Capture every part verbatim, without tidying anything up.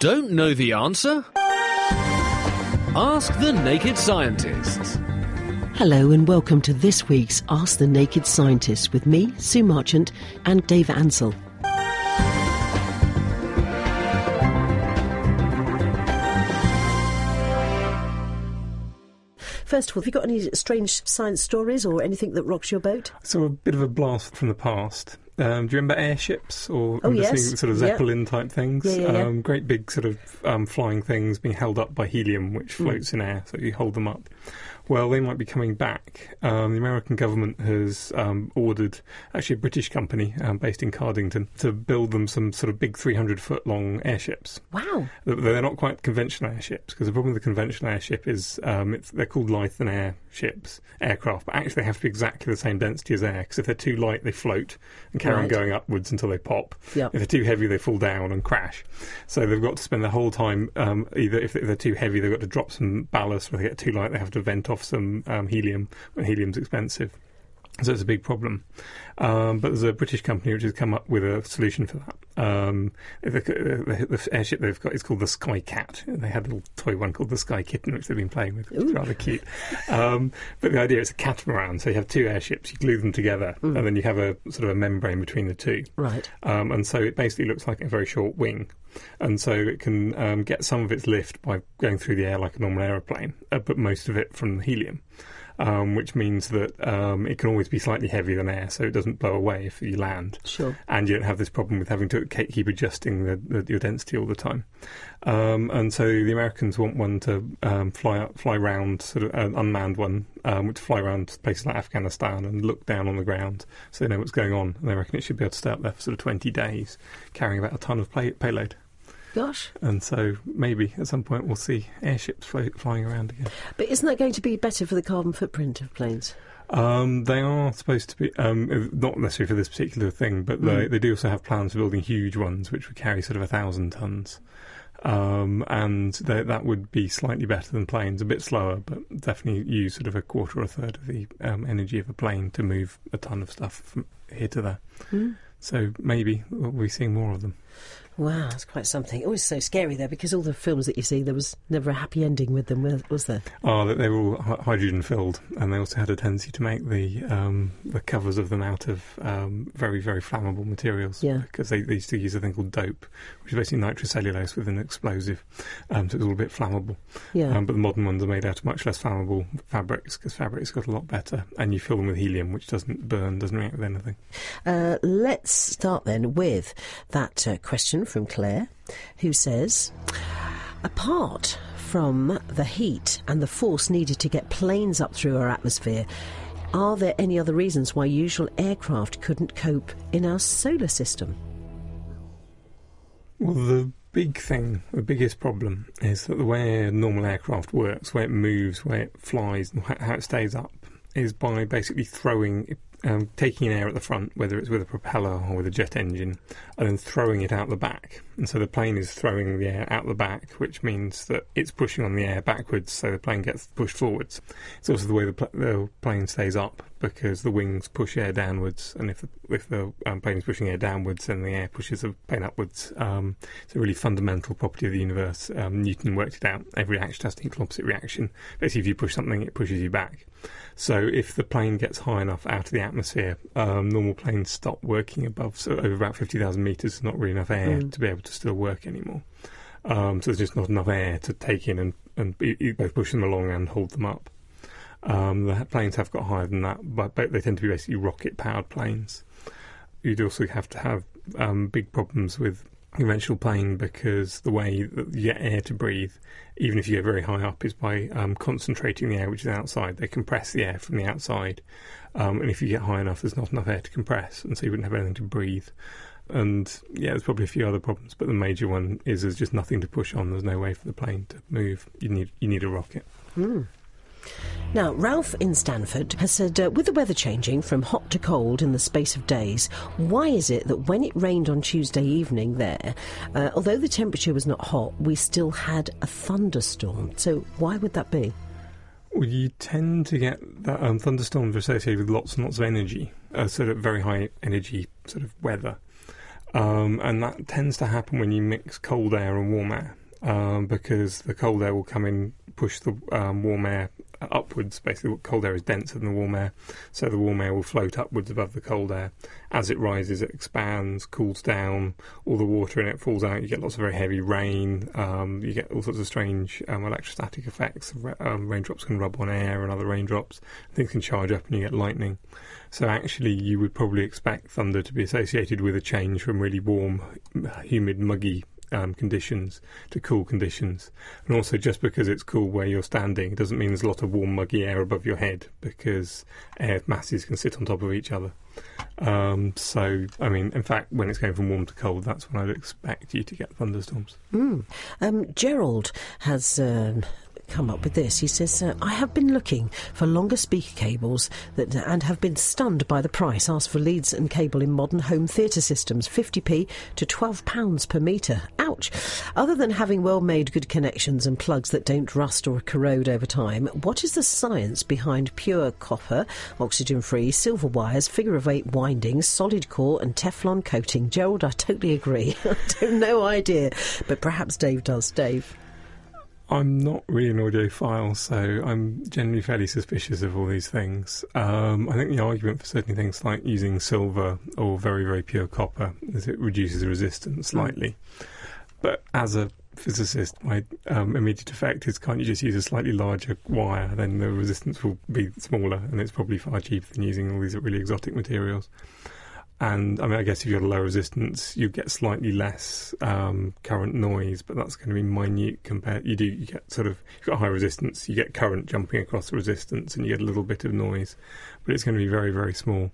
Don't know the answer? Ask the Naked Scientists. Hello and welcome to this week's Ask the Naked Scientists with me, Sue Marchant, and Dave Ansel. First of all, have you got any strange science stories or anything that rocks your boat? So a bit of a blast from the past. Um, do you remember airships or oh, yes. sort of Zeppelin-type yep. things? Yeah, yeah, yeah. Um, great big sort of um, flying things being held up by helium, which floats mm. in air, so you hold them up. Well, they might be coming back. Um, the American government has um, ordered, actually a British company um, based in Cardington, to build them some sort of big three hundred foot long airships. Wow. They're not quite conventional airships, because the problem with the conventional airship is um, it's, they're called light-than-air ships, aircraft, but actually they have to be exactly the same density as air, because if they're too light, they float and carry right. on going upwards until they pop. Yep. If they're too heavy, they fall down and crash. So they've got to spend the whole time, um, either if they're too heavy, they've got to drop some ballast, or if they get too light, they have to vent off some um, helium, when helium's expensive. So it's a big problem. Um, but there's a British company which has come up with a solution for that. Um, the, the, the airship they've got is called the Sky Cat. They had a little toy one called the Sky Kitten, which they've been playing with, which is rather cute. Um, but the idea is a catamaran, so you have two airships, you glue them together, mm. and then you have a sort of a membrane between the two. Right. Um, and so it basically looks like a very short wing. And so it can um, get some of its lift by going through the air like a normal aeroplane, uh, but most of it from the helium. Um, which means that um, it can always be slightly heavier than air, so it doesn't blow away if you land. Sure. And you don't have this problem with having to keep adjusting the, the, your density all the time. Um, and so the Americans want one to um, fly up, fly round, sort of an unmanned one, um, which fly around places like Afghanistan and look down on the ground so they know what's going on. And they reckon it should be able to stay up there for sort of twenty days, carrying about a tonne of pay- payload. Gosh. And so maybe at some point we'll see airships fly- flying around again. But isn't that going to be better for the carbon footprint of planes? Um, they are supposed to be, um, not necessarily for this particular thing, but they, mm. they do also have plans for building huge ones, which would carry sort of a thousand tonnes. Um, and th- that would be slightly better than planes, a bit slower, but definitely use sort of a quarter or a third of the um, energy of a plane to move a tonne of stuff from here to there. Mm. So maybe we'll be seeing more of them. Wow, that's quite something. Always so scary, though, because all the films that you see, there was never a happy ending with them, was there? Oh, they were all h- hydrogen-filled, and they also had a tendency to make the um, the covers of them out of um, very, very flammable materials, yeah. because they, they used to use a thing called dope, which is basically nitrocellulose with an explosive, um, so it's all a bit flammable. Yeah. Um, but the modern ones are made out of much less flammable fabrics, because fabrics got a lot better, and you fill them with helium, which doesn't burn, doesn't react with anything. Uh, let's start, then, with that uh, question from Claire, who says, apart from the heat and the force needed to get planes up through our atmosphere, are there any other reasons why usual aircraft couldn't cope in our solar system? Well, the big thing, the biggest problem, is that the way a normal aircraft works, where it moves, where it flies, and how it stays up, is by basically throwing Um, taking air at the front, whether it's with a propeller or with a jet engine, and then throwing it out the back. And so the plane is throwing the air out the back, which means that it's pushing on the air backwards, so the plane gets pushed forwards. It's also the way the, pl- the plane stays up, because the wings push air downwards, and if the, if the um, plane is pushing air downwards, then the air pushes the plane upwards. Um, it's a really fundamental property of the universe. Um, Newton worked it out. Every action has an equal opposite reaction. Basically, if you push something, it pushes you back. So if the plane gets high enough out of the atmosphere, um, normal planes stop working above, so over about fifty thousand metres, there's not really enough air mm. to be able to still work anymore. Um, so there's just not enough air to take in and, and you both push them along and hold them up. Um, the planes have got higher than that, but they tend to be basically rocket-powered planes. You'd also have to have um, big problems with conventional plane, because the way that you get air to breathe, even if you go very high up, is by um, concentrating the air which is outside. They compress the air from the outside, um, and if you get high enough, there's not enough air to compress, and so you wouldn't have anything to breathe. And, yeah, there's probably a few other problems, but the major one is there's just nothing to push on. There's no way for the plane to move. You need you need a rocket. Mm. Now, Ralph in Stanford has said, uh, with the weather changing from hot to cold in the space of days, why is it that when it rained on Tuesday evening there, uh, although the temperature was not hot, we still had a thunderstorm? So why would that be? Well, you tend to get that um, thunderstorms are associated with lots and lots of energy, uh, sort of very high energy sort of weather. Um, and that tends to happen when you mix cold air and warm air, um, because the cold air will come in, push the um, warm air upwards. Basically, cold air is denser than the warm air, so the warm air will float upwards above the cold air. As it rises, it expands, cools down, all the water in it falls out, you get lots of very heavy rain, um, you get all sorts of strange um, electrostatic effects. Um, raindrops can rub on air and other raindrops, things can charge up and you get lightning. So actually you would probably expect thunder to be associated with a change from really warm, humid, muggy Um, conditions to cool conditions. And also, just because it's cool where you're standing doesn't mean there's a lot of warm muggy air above your head, because air masses can sit on top of each other. Um, so, I mean, in fact, when it's going from warm to cold, that's when I'd expect you to get thunderstorms. Mm. Um, Gerald has um, come up with this. He says, uh, I have been looking for longer speaker cables that, and have been stunned by the price asked for leads and cable in modern home theatre systems, fifty p to twelve pounds per metre. Ouch! Other than having well-made good connections and plugs that don't rust or corrode over time, what is the science behind pure copper, oxygen-free, silver wires, figure-of-eight windings, solid core and Teflon coating? Gerald, I totally agree. I have no idea, but perhaps Dave does. Dave? I'm not really an audiophile, so I'm generally fairly suspicious of all these things. Um, I think the argument for certain things like using silver or very, very pure copper is it reduces resistance slightly. Mm. But as a physicist, my um, immediate effect is, can't you just use a slightly larger wire? Then the resistance will be smaller, and it's probably far cheaper than using all these really exotic materials. And, I mean, I guess if you've got a low resistance, you get slightly less um, current noise, but that's going to be minute compared... You do, you get sort of... You've got high resistance, you get current jumping across the resistance, and you get a little bit of noise, but it's going to be very, very small.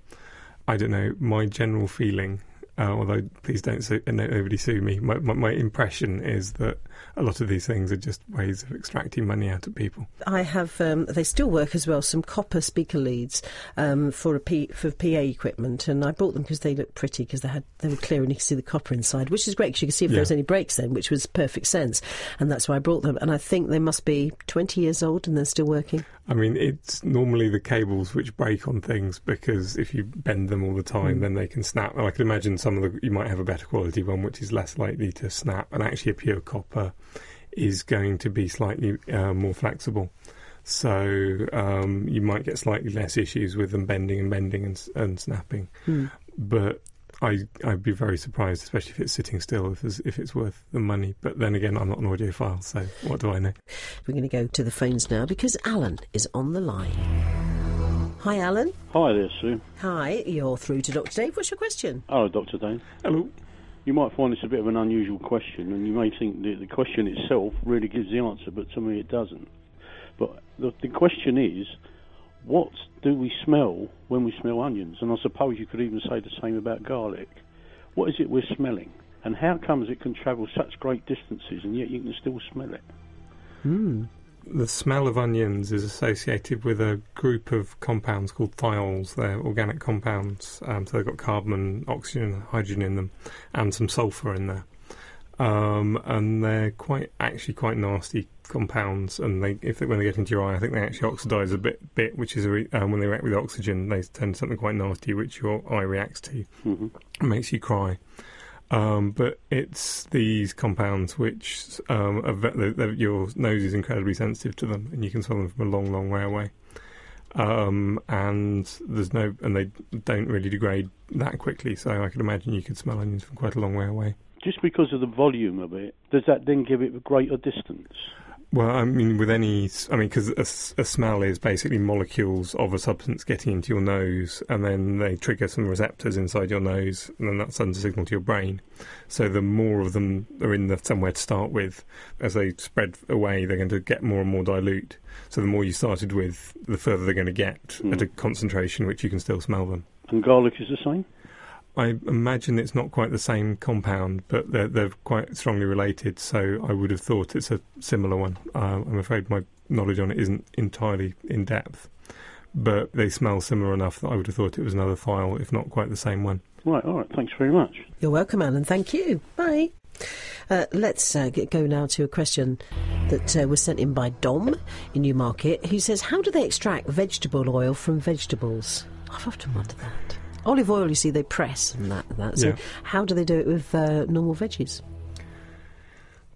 I don't know, my general feeling, uh, although please don't sue, uh, nobody sue me, my, my, my impression is that a lot of these things are just ways of extracting money out of people. I have, um, they still work as well, some copper speaker leads um, for a P, for P A equipment, and I bought them because they looked pretty, because they had they were clear and you could see the copper inside, which is great because you could see if yeah. there was any breaks then, which was perfect sense, and that's why I brought them. And I think they must be twenty years old and they're still working. I mean, it's normally the cables which break on things, because if you bend them all the time, mm. then they can snap. And I could imagine some of the, you might have a better quality one which is less likely to snap, and actually a pure copper is going to be slightly uh, more flexible, so um, you might get slightly less issues with them bending and bending and, and snapping. Mm. But I, I'd be very surprised, especially if it's sitting still, if it's, if it's worth the money. But then again, I'm not an audiophile, so what do I know? We're going to go to the phones now because Alan is on the line. Hi, Alan. Hi there, Sue. Hi, you're through to Doctor Dave. What's your question? Hello, Doctor Dave. Hello. You might find this a bit of an unusual question, and you may think that the question itself really gives the answer, but to me it doesn't. But the, the question is, what do we smell when we smell onions? And I suppose you could even say the same about garlic. What is it we're smelling? And how comes it can travel such great distances, and yet you can still smell it? Mm. The smell of onions is associated with a group of compounds called thiols. They're organic compounds, um, so they've got carbon, oxygen, hydrogen in them, and some sulphur in there. Um, and they're quite, actually quite nasty compounds, and they, if they, when they get into your eye, I think they actually oxidise a bit, bit which is a re, um, when they react with oxygen, they turn to something quite nasty, which your eye reacts to. Mm-hmm. It makes you cry. Um, but it's these compounds which um, are ve- they're, they're, your nose is incredibly sensitive to them, and you can smell them from a long, long way away. Um, and there's no, and they don't really degrade that quickly. So I could imagine you could smell onions from quite a long way away. Just because of the volume of it, does that then give it a greater distance? Well, I mean, with any... I mean, because a, a smell is basically molecules of a substance getting into your nose, and then they trigger some receptors inside your nose, and then that sends a signal to your brain. So the more of them are in the, somewhere to start with, as they spread away, they're going to get more and more dilute. So the more you started with, the further they're going to get mm. at a concentration which you can still smell them. And garlic is the same? I imagine it's not quite the same compound, but they're, they're quite strongly related, so I would have thought it's a similar one. Uh, I'm afraid my knowledge on it isn't entirely in-depth, but they smell similar enough that I would have thought it was another thiol, if not quite the same one. Right, all right, thanks very much. You're welcome, Alan, thank you. Bye. Uh, let's uh, get, go now to a question that uh, was sent in by Dom in Newmarket, who says, how do they extract vegetable oil from vegetables? I've often wondered that. Olive oil, you see, they press and that. that. So yeah. How do they do it with uh, normal veggies?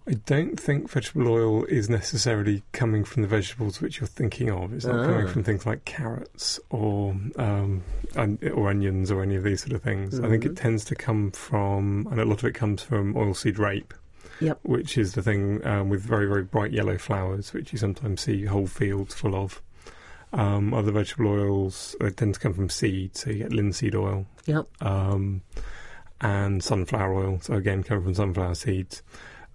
I don't think vegetable oil is necessarily coming from the vegetables which you're thinking of. It's not oh. coming from things like carrots or um, or onions or any of these sort of things. Mm-hmm. I think it tends to come from, and a lot of it comes from oilseed rape, yep. which is the thing um, with very, very bright yellow flowers, which you sometimes see whole fields full of. Um, other vegetable oils, they tend to come from seed, so you get linseed oil yep. um, and sunflower oil, so again, coming from sunflower seeds.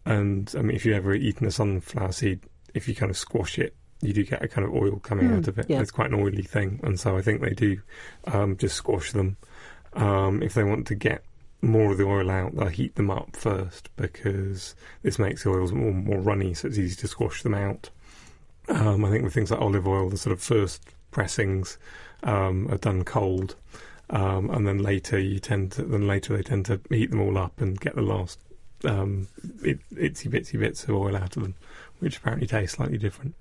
And I mean, if you've ever eaten a sunflower seed, if you kind of squash it, you do get a kind of oil coming mm, out of it. Yeah. It's quite an oily thing, and so I think they do um, just squash them. Um, if they want to get more of the oil out, they'll heat them up first, because this makes the oils more, more runny, so it's easy to squash them out. Um, I think with things like olive oil, the sort of first pressings um, are done cold, um, and then later you tend to, then later they tend to heat them all up and get the last Um, it, itsy bitsy bits of oil out of them, which apparently taste slightly different.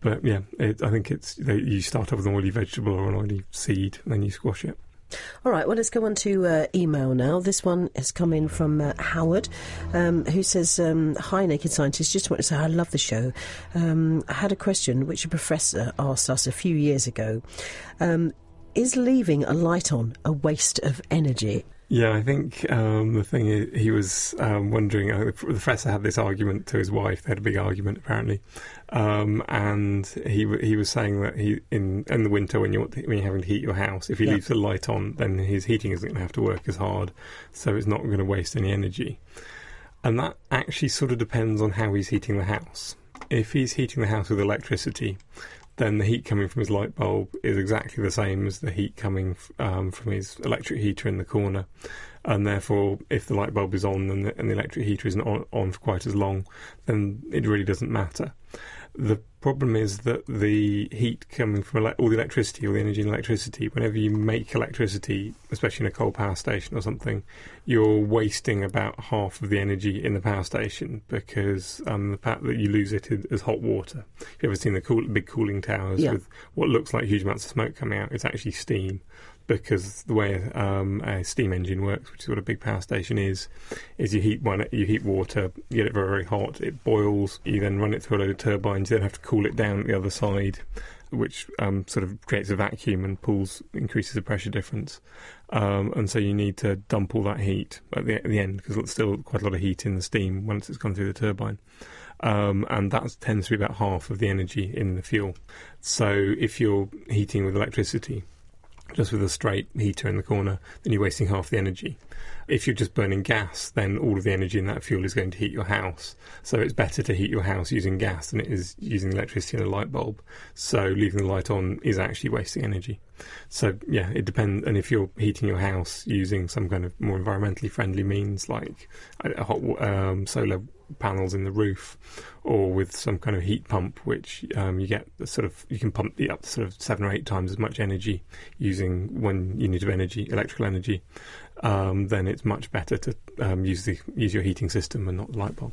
But yeah, it, I think it's they, you start off with an oily vegetable or an oily seed, and then you squash it. All right, well, let's go on to uh, email now. This one has come in from uh, Howard, um, who says, um, hi, Naked Scientists, just want to say I love the show. Um, I had a question which a professor asked us a few years ago. Um, is leaving a light on a waste of energy? Yeah, I think um, the thing is, he was um, wondering, uh, the professor had this argument to his wife, they had a big argument apparently, um, and he he was saying that he in, in the winter when you're, when you're having to heat your house, if he yep. leaves the light on, then his heating isn't going to have to work as hard, so it's not going to waste any energy. And that actually sort of depends on how he's heating the house. If he's heating the house with electricity, then the heat coming from his light bulb is exactly the same as the heat coming um, from his electric heater in the corner. And therefore, if the light bulb is on and the, and the electric heater isn't on, on for quite as long, then it really doesn't matter. The problem is that the heat coming from ele- all the electricity, all the energy in electricity, whenever you make electricity, especially in a coal power station or something, you're wasting about half of the energy in the power station, because um, the fact that you lose it is hot water. If you've ever seen the cool, big cooling towers yeah. with what looks like huge amounts of smoke coming out, it's actually steam. Because the way um, a steam engine works, which is what a big power station is, is you heat one, you heat water, you get it very, very hot, it boils, you then run it through a load of turbines, you then have to cool it down at the other side, which um, sort of creates a vacuum and pulls, increases the pressure difference. Um, and so you need to dump all that heat at the, at the end, because there's still quite a lot of heat in the steam once it's gone through the turbine. Um, and that tends to be about half of the energy in the fuel. So if you're heating with electricity, just with a straight heater in the corner, then you're wasting half the energy. If you're just burning gas, then all of the energy in that fuel is going to heat your house. So it's better to heat your house using gas than it is using electricity and a light bulb. So leaving the light on is actually wasting energy. So, yeah, it depends. And if you're heating your house using some kind of more environmentally friendly means, like a hot um, solar panels in the roof, or with some kind of heat pump, which um, you get the sort of, you can pump the up to sort of seven or eight times as much energy using one unit of energy, electrical energy, um, then it's much better to um, use the use your heating system and not the light bulb.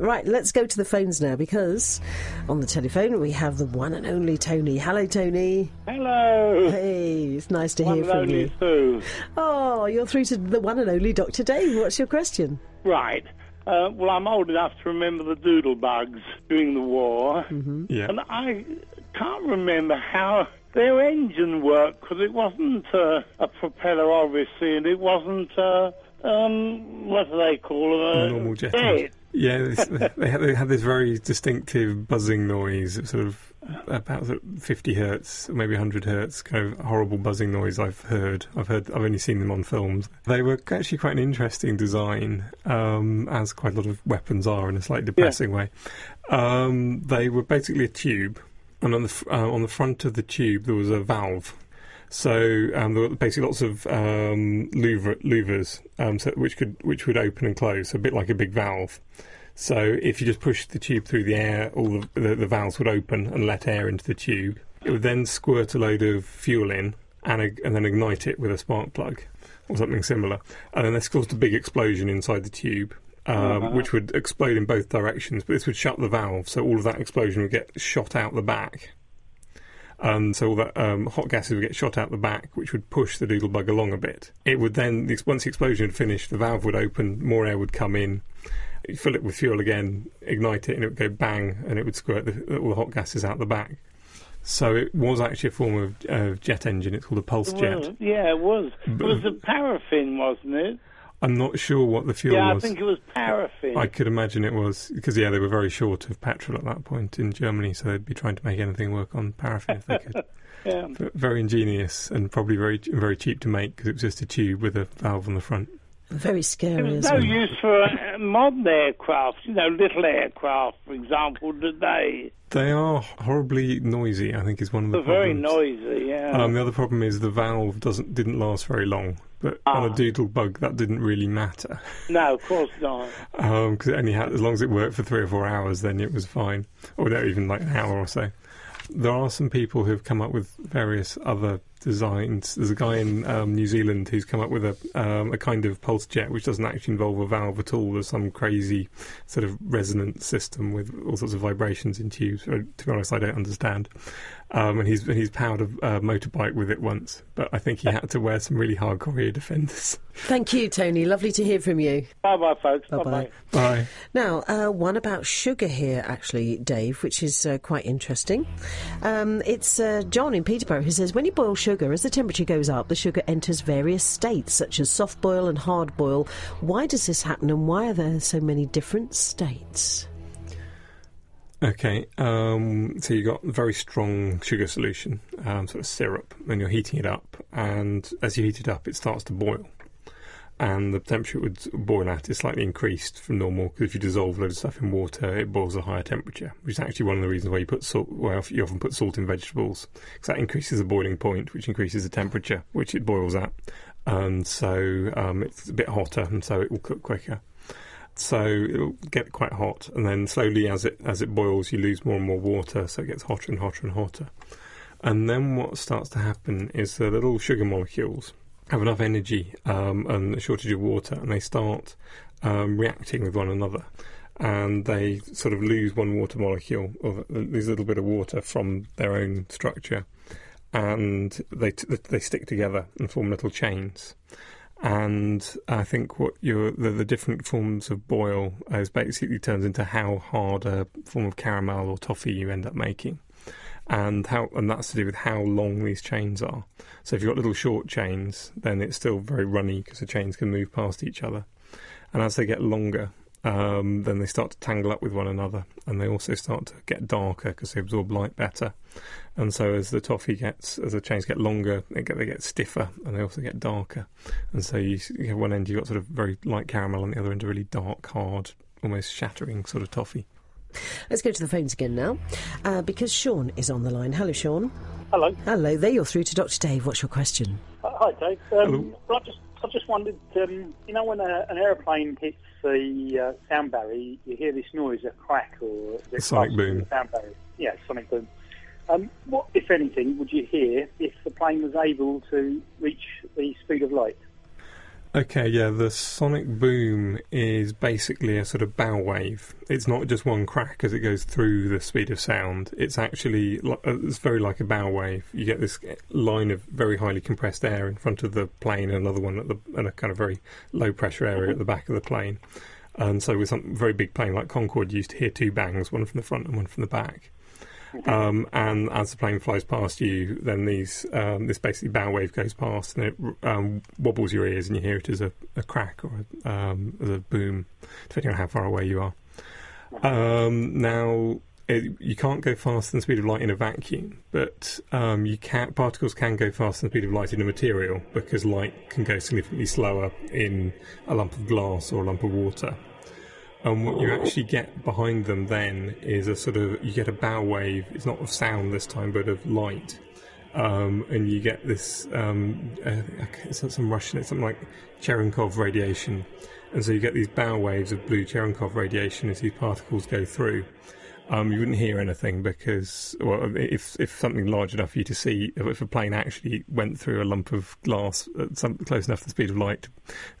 Right, let's go to the phones now, because on the telephone we have the one and only Tony. Hello, Tony. Hello. Hey, it's nice to one hear from you. One and only Sue. Oh, you're through to the one and only Doctor Dave. What's your question? Right. Uh, well, I'm old enough to remember the doodle bugs during the war, mm-hmm. yeah. and I can't remember how their engine worked, because it wasn't uh, a propeller, obviously, and it wasn't, uh, um, what do they call them? A normal jet engine. Yeah, this, they, had, they had this very distinctive buzzing noise, sort of about sort of fifty hertz, maybe one hundred hertz, kind of horrible buzzing noise I've heard. I've heard. I've only seen them on films. They were actually quite an interesting design, um, as quite a lot of weapons are, in a slightly depressing yeah. way. Um, they were basically a tube, and on the uh, on the front of the tube there was a valve. So um, there were basically lots of um, louvre, louvers, um, so, which could which would open and close, so a bit like a big valve. So if you just pushed the tube through the air, all the, the, the valves would open and let air into the tube. It would then squirt a load of fuel in and, and then ignite it with a spark plug or something similar. And then this caused a big explosion inside the tube, um, uh-huh. which would explode in both directions, but this would shut the valve, so all of that explosion would get shot out the back. And so all that um, hot gases would get shot out the back, which would push the doodlebug along a bit. It would then, once the explosion had finished, the valve would open, more air would come in, you'd fill it with fuel again, ignite it, and it would go bang, and it would squirt the, all the hot gases out the back. So it was actually a form of uh, jet engine. It's called a pulse jet. Well, yeah, it was. But, it was a paraffin, wasn't it? I'm not sure what the fuel yeah, was. Yeah, I think it was paraffin. I could imagine it was, because, yeah, they were very short of petrol at that point in Germany, so they'd be trying to make anything work on paraffin if they could. yeah. But very ingenious and probably very very cheap to make, because it was just a tube with a valve on the front. Very scary. There was no well. use for uh, modern aircraft, you know, little aircraft, for example, today. They are horribly noisy, I think, is one of the They're problems. Very noisy, yeah. Um, the other problem is the valve doesn't didn't last very long. But ah. on a doodlebug, that didn't really matter. No, of course not. Because um, only had, as long as it worked for three or four hours, then it was fine. Or no, even like an hour or so. There are some people who have come up with various other designs. There's a guy in um, New Zealand who's come up with a um, a kind of pulse jet which doesn't actually involve a valve at all. There's some crazy sort of resonance system with all sorts of vibrations in tubes. To be honest, I don't understand. Um, and he's he's powered a uh, motorbike with it once, but I think he had to wear some really hardcore ear defenders. Thank you, Tony. Lovely to hear from you. Bye-bye, folks. Bye-bye. Bye-bye. Bye. Now, uh, one about sugar here, actually, Dave, which is uh, quite interesting. Um, it's uh, John in Peterborough who says, when you boil sugar, as the temperature goes up, the sugar enters various states, such as soft boil and hard boil. Why does this happen, and why are there so many different states? Okay, um, so you've got very strong sugar solution, um, sort of syrup, and you're heating it up, and as you heat it up, it starts to boil. And the temperature it would boil at is slightly increased from normal, because if you dissolve a load of stuff in water, it boils at a higher temperature, which is actually one of the reasons why you put salt, well, you often put salt in vegetables, because that increases the boiling point, which increases the temperature which it boils at. And so um, it's a bit hotter, and so it will cook quicker. So it'll get quite hot, and then slowly as it as it boils, you lose more and more water, so it gets hotter and hotter and hotter. And then what starts to happen is the little sugar molecules have enough energy um, and a shortage of water, and they start um, reacting with one another, and they sort of lose one water molecule, or lose a little bit of water from their own structure, and they t- they stick together and form little chains. And I think what you're, the, the different forms of boil is basically turns into how hard a form of caramel or toffee you end up making, and how and that's to do with how long these chains are. So if you've got little short chains, then it's still very runny because the chains can move past each other, and as they get longer, um, then they start to tangle up with one another, and they also start to get darker because they absorb light better. And so as the toffee gets, as the chains get longer, they get, they get stiffer, and they also get darker. And so you, you have one end, you've got sort of very light caramel, and the other end a really dark, hard, almost shattering sort of toffee. Let's go to the phones again now, uh, because Sean is on the line. Hello, Sean. Hello. Hello, there you're through to Doctor Dave. What's your question? Uh, hi, Dave. Um, I just I just wondered, um, you know, when a, an aeroplane hits the uh, sound barrier, you hear this noise, a crack or a sonic boom. Sound barrier. Yeah, sonic boom. Um, what, if anything, would you hear if the plane was able to reach the speed of light? Okay, yeah, the sonic boom is basically a sort of bow wave. It's not just one crack as it goes through the speed of sound. It's actually, it's very like a bow wave. You get this line of very highly compressed air in front of the plane, and another one at the, and a kind of very low pressure area at the back of the plane. And so with some very big plane like Concorde, you used to hear two bangs, one from the front and one from the back. Um, and as the plane flies past you, then these um, this basically bow wave goes past, and it um, wobbles your ears, and you hear it as a, a crack or a, um, as a boom, depending on how far away you are. Um, now, it, you can't go faster than the speed of light in a vacuum, but um, you can, particles can go faster than the speed of light in a material, because light can go significantly slower in a lump of glass or a lump of water. And what you actually get behind them then is a sort of, you get a bow wave. It's not of sound this time, but of light, um, and you get this, um, uh, it's not some Russian, it's something like Cherenkov radiation. And so you get these bow waves of blue Cherenkov radiation as these particles go through. Um, you wouldn't hear anything because, well, if if something large enough for you to see, if a plane actually went through a lump of glass at some, close enough to the speed of light,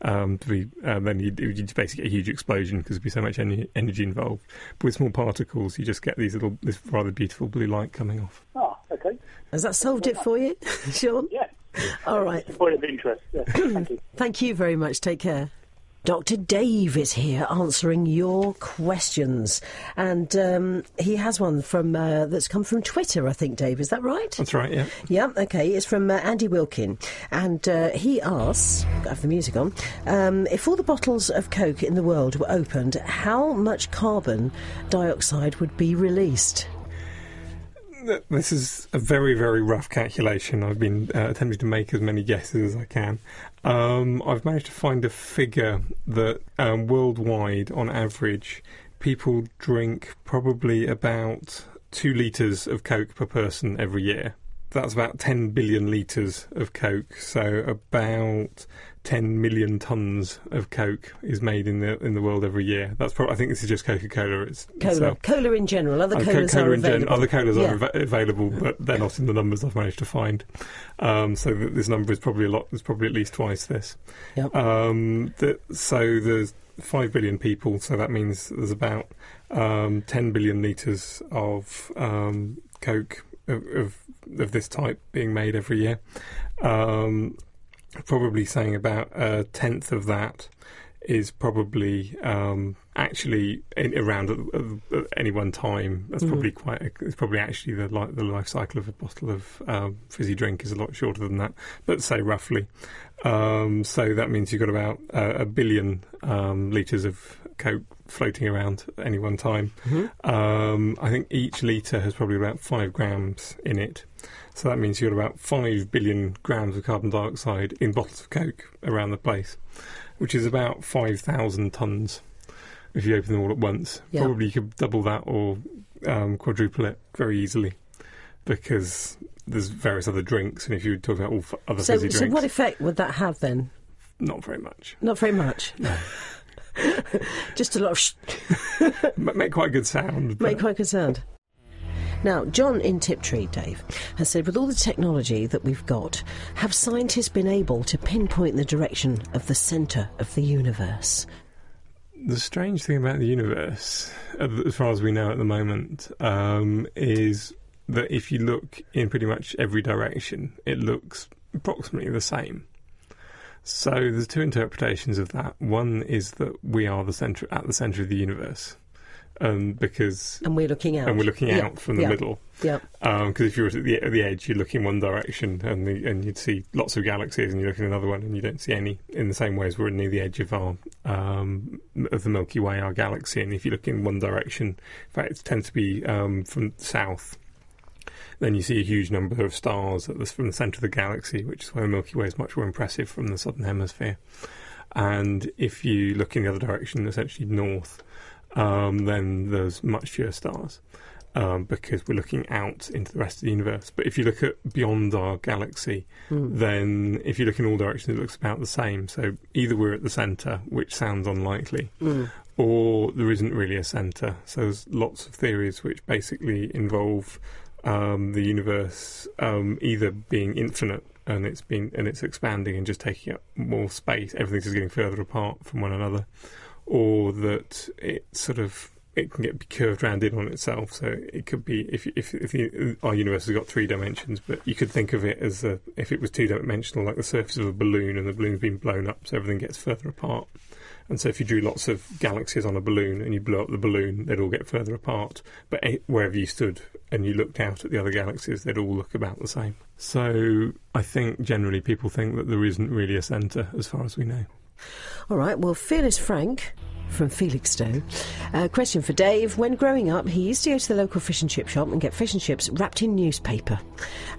um, to be, uh, then you'd, you'd basically get a huge explosion because there'd be so much en energy involved. But with small particles, you just get these little, this rather beautiful blue light coming off. Ah, okay. Has that solved it for you, Sean? Yeah. All right. It's a point of interest. Yeah. Thank you. Thank you very much. Take care. Doctor Dave is here answering your questions, and um, he has one from uh, that's come from Twitter, I think, Dave. Is that right? That's right, yeah. Yeah, OK. It's from uh, Andy Wilkin, and uh, he asks, I have the music on, um, if all the bottles of Coke in the world were opened, how much carbon dioxide would be released? This is a very, very rough calculation. I've been uh, attempting to make as many guesses as I can. Um, I've managed to find a figure that um, worldwide, on average, people drink probably about two litres of Coke per person every year. That's about ten billion litres of Coke, so about ten million tonnes of Coke is made in the in the world every year. That's probably, I think this is just Coca-Cola. It's cola, itself. Cola in general. Other colas are available. Other colas yeah. are av available, but they're not in the numbers I've managed to find. Um, so th this number is probably a lot. There's probably at least twice this. Yep. Um, th so there's five billion people. So that means there's about um, ten billion litres of um, Coke of, of of this type being made every year. Um, Probably saying about a tenth of that is probably um, actually in, around at, at any one time. That's mm. probably quite. A, it's probably actually the life, the life cycle of a bottle of um, fizzy drink is a lot shorter than that. But say roughly. Um, so that means you've got about uh, a billion um, litres of Coke floating around at any one time. Mm-hmm. um, I think each litre has probably about five grams in it. So that means you've got about five billion grams of carbon dioxide in bottles of Coke around the place, which is about five thousand tonnes if you open them all at once. Yeah. Probably you could double that or um, quadruple it very easily because there's various other drinks, and if you were talking about all f other so, fizzy so drinks... So what effect would that have then? Not very much. Not very much? No. Just a lot of... Sh Make quite a good sound. But... Make quite a good sound. Now, John in Tiptree, Dave, has said, with all the technology that we've got, have scientists been able to pinpoint the direction of the centre of the universe? The strange thing about the universe, as far as we know at the moment, um, is that if you look in pretty much every direction, it looks approximately the same. So there's two interpretations of that. One is that we are the centre, at the centre of the universe. Um, because and we're looking out, and we're looking out yep. from the yep. middle. Yeah. Um, because if you were at the, at the edge, you'd look in one direction, and the, and you'd see lots of galaxies, and you look in another one, and you don't see any. In the same way as we're near the edge of our um, of the Milky Way, our galaxy, and if you look in one direction, in fact, it tends to be um, from south. Then you see a huge number of stars at the, from the centre of the galaxy, which is why the Milky Way is much more impressive from the southern hemisphere. And if you look in the other direction, essentially north. Um, then there's much fewer stars um, because we're looking out into the rest of the universe. But if you look at beyond our galaxy, mm. then if you look in all directions, it looks about the same. So either we're at the centre, which sounds unlikely, mm. or there isn't really a centre. So there's lots of theories which basically involve um, the universe um, either being infinite and it's been and it's expanding and just taking up more space. Everything's just getting further apart from one another. Or that it sort of it can get curved round in on itself. So it could be if if, if you, our universe has got three dimensions, but you could think of it as a, if it was two dimensional, like the surface of a balloon, and the balloon's been blown up, so everything gets further apart. And so if you drew lots of galaxies on a balloon and you blew up the balloon, they'd all get further apart. But wherever you stood and you looked out at the other galaxies, they'd all look about the same. So I think generally people think that there isn't really a centre as far as we know. All right, well, Fearless Frank from Felixstowe. Uh, question for Dave. When growing up, he used to go to the local fish and chip shop and get fish and chips wrapped in newspaper.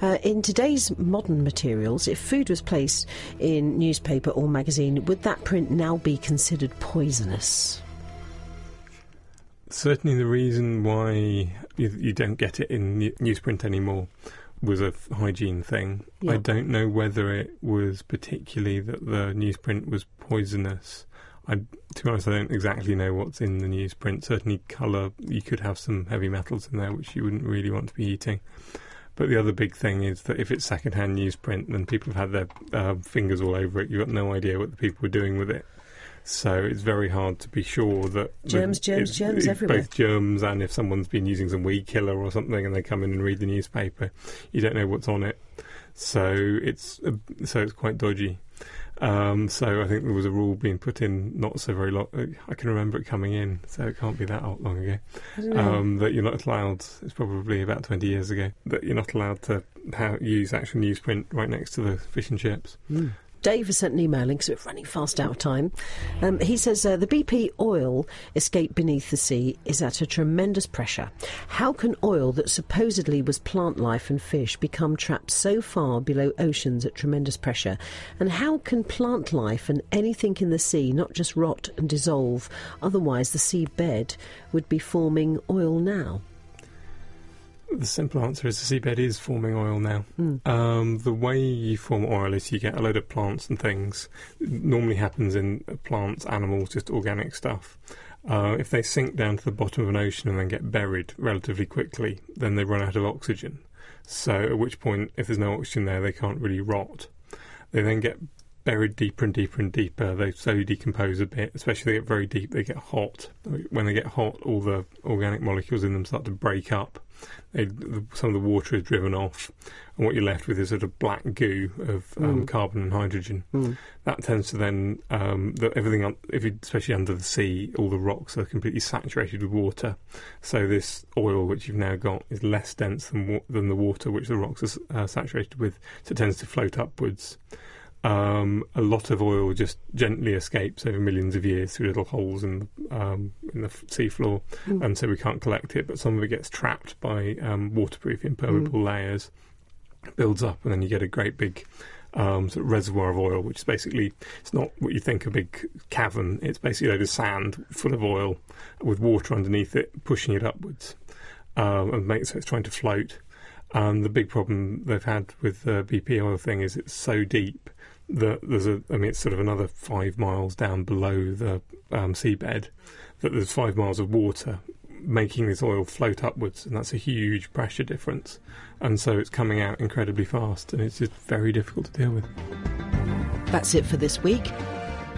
Uh, in today's modern materials, if food was placed in newspaper or magazine, would that print now be considered poisonous? Certainly the reason why you, you don't get it in newsprint anymore was a hygiene thing. Yeah. I don't know whether it was particularly that the newsprint was poisonous. I, to be honest, I don't exactly know what's in the newsprint. Certainly colour, you could have some heavy metals in there which you wouldn't really want to be eating. But the other big thing is that if it's second-hand newsprint, then people have had their uh, fingers all over it. You've got no idea what the people were doing with it. So it's very hard to be sure that... Germs, germs, germs everywhere. Both germs and if someone's been using some weed killer or something and they come in and read the newspaper, you don't know what's on it. So it's so it's quite dodgy. Um, so I think there was a rule being put in not so very long... I can remember it coming in, so it can't be that long ago. Um, that you're not allowed... It's probably about twenty years ago. That you're not allowed to ha- use actual newsprint right next to the fish and chips. Mm. Dave has sent an email link, so we're running fast out of time. Um, he says, uh, the B P oil escape beneath the sea is at a tremendous pressure. How can oil that supposedly was plant life and fish become trapped so far below oceans at tremendous pressure? And how can plant life and anything in the sea not just rot and dissolve? Otherwise, the seabed would be forming oil now. The simple answer is the seabed is forming oil now. Mm. Um, the way you form oil is you get a load of plants and things. It normally happens in plants, animals, just organic stuff. Uh, if they sink down to the bottom of an ocean and then get buried relatively quickly, then they run out of oxygen. So at which point, if there's no oxygen there, they can't really rot. They then get buried deeper and deeper and deeper. They slowly decompose a bit, especially they get very deep, they get hot. When they get hot, all the organic molecules in them start to break up. They, some of the water is driven off, and what you're left with is sort of black goo of um, mm. carbon and hydrogen. Mm. That tends to then um, the, everything, if you, especially under the sea, all the rocks are completely saturated with water. So this oil which you've now got is less dense than wa- than the water which the rocks are uh, saturated with. So it tends to float upwards. Um, a lot of oil just gently escapes over millions of years through little holes in the, um, in the f- seafloor, mm. and so we can't collect it, but some of it gets trapped by um, waterproof impermeable mm. layers, builds up, and then you get a great big um, sort of reservoir of oil, which is basically, it's not what you think a big cavern, it's basically a load of sand full of oil with water underneath it, pushing it upwards, um, and makes, so it's trying to float. Um, the big problem they've had with the B P oil thing is it's so deep that there's a, I mean, it's sort of another five miles down below the um, seabed, that there's five miles of water making this oil float upwards, and that's a huge pressure difference. And so it's coming out incredibly fast, and it's just very difficult to deal with. That's it for this week.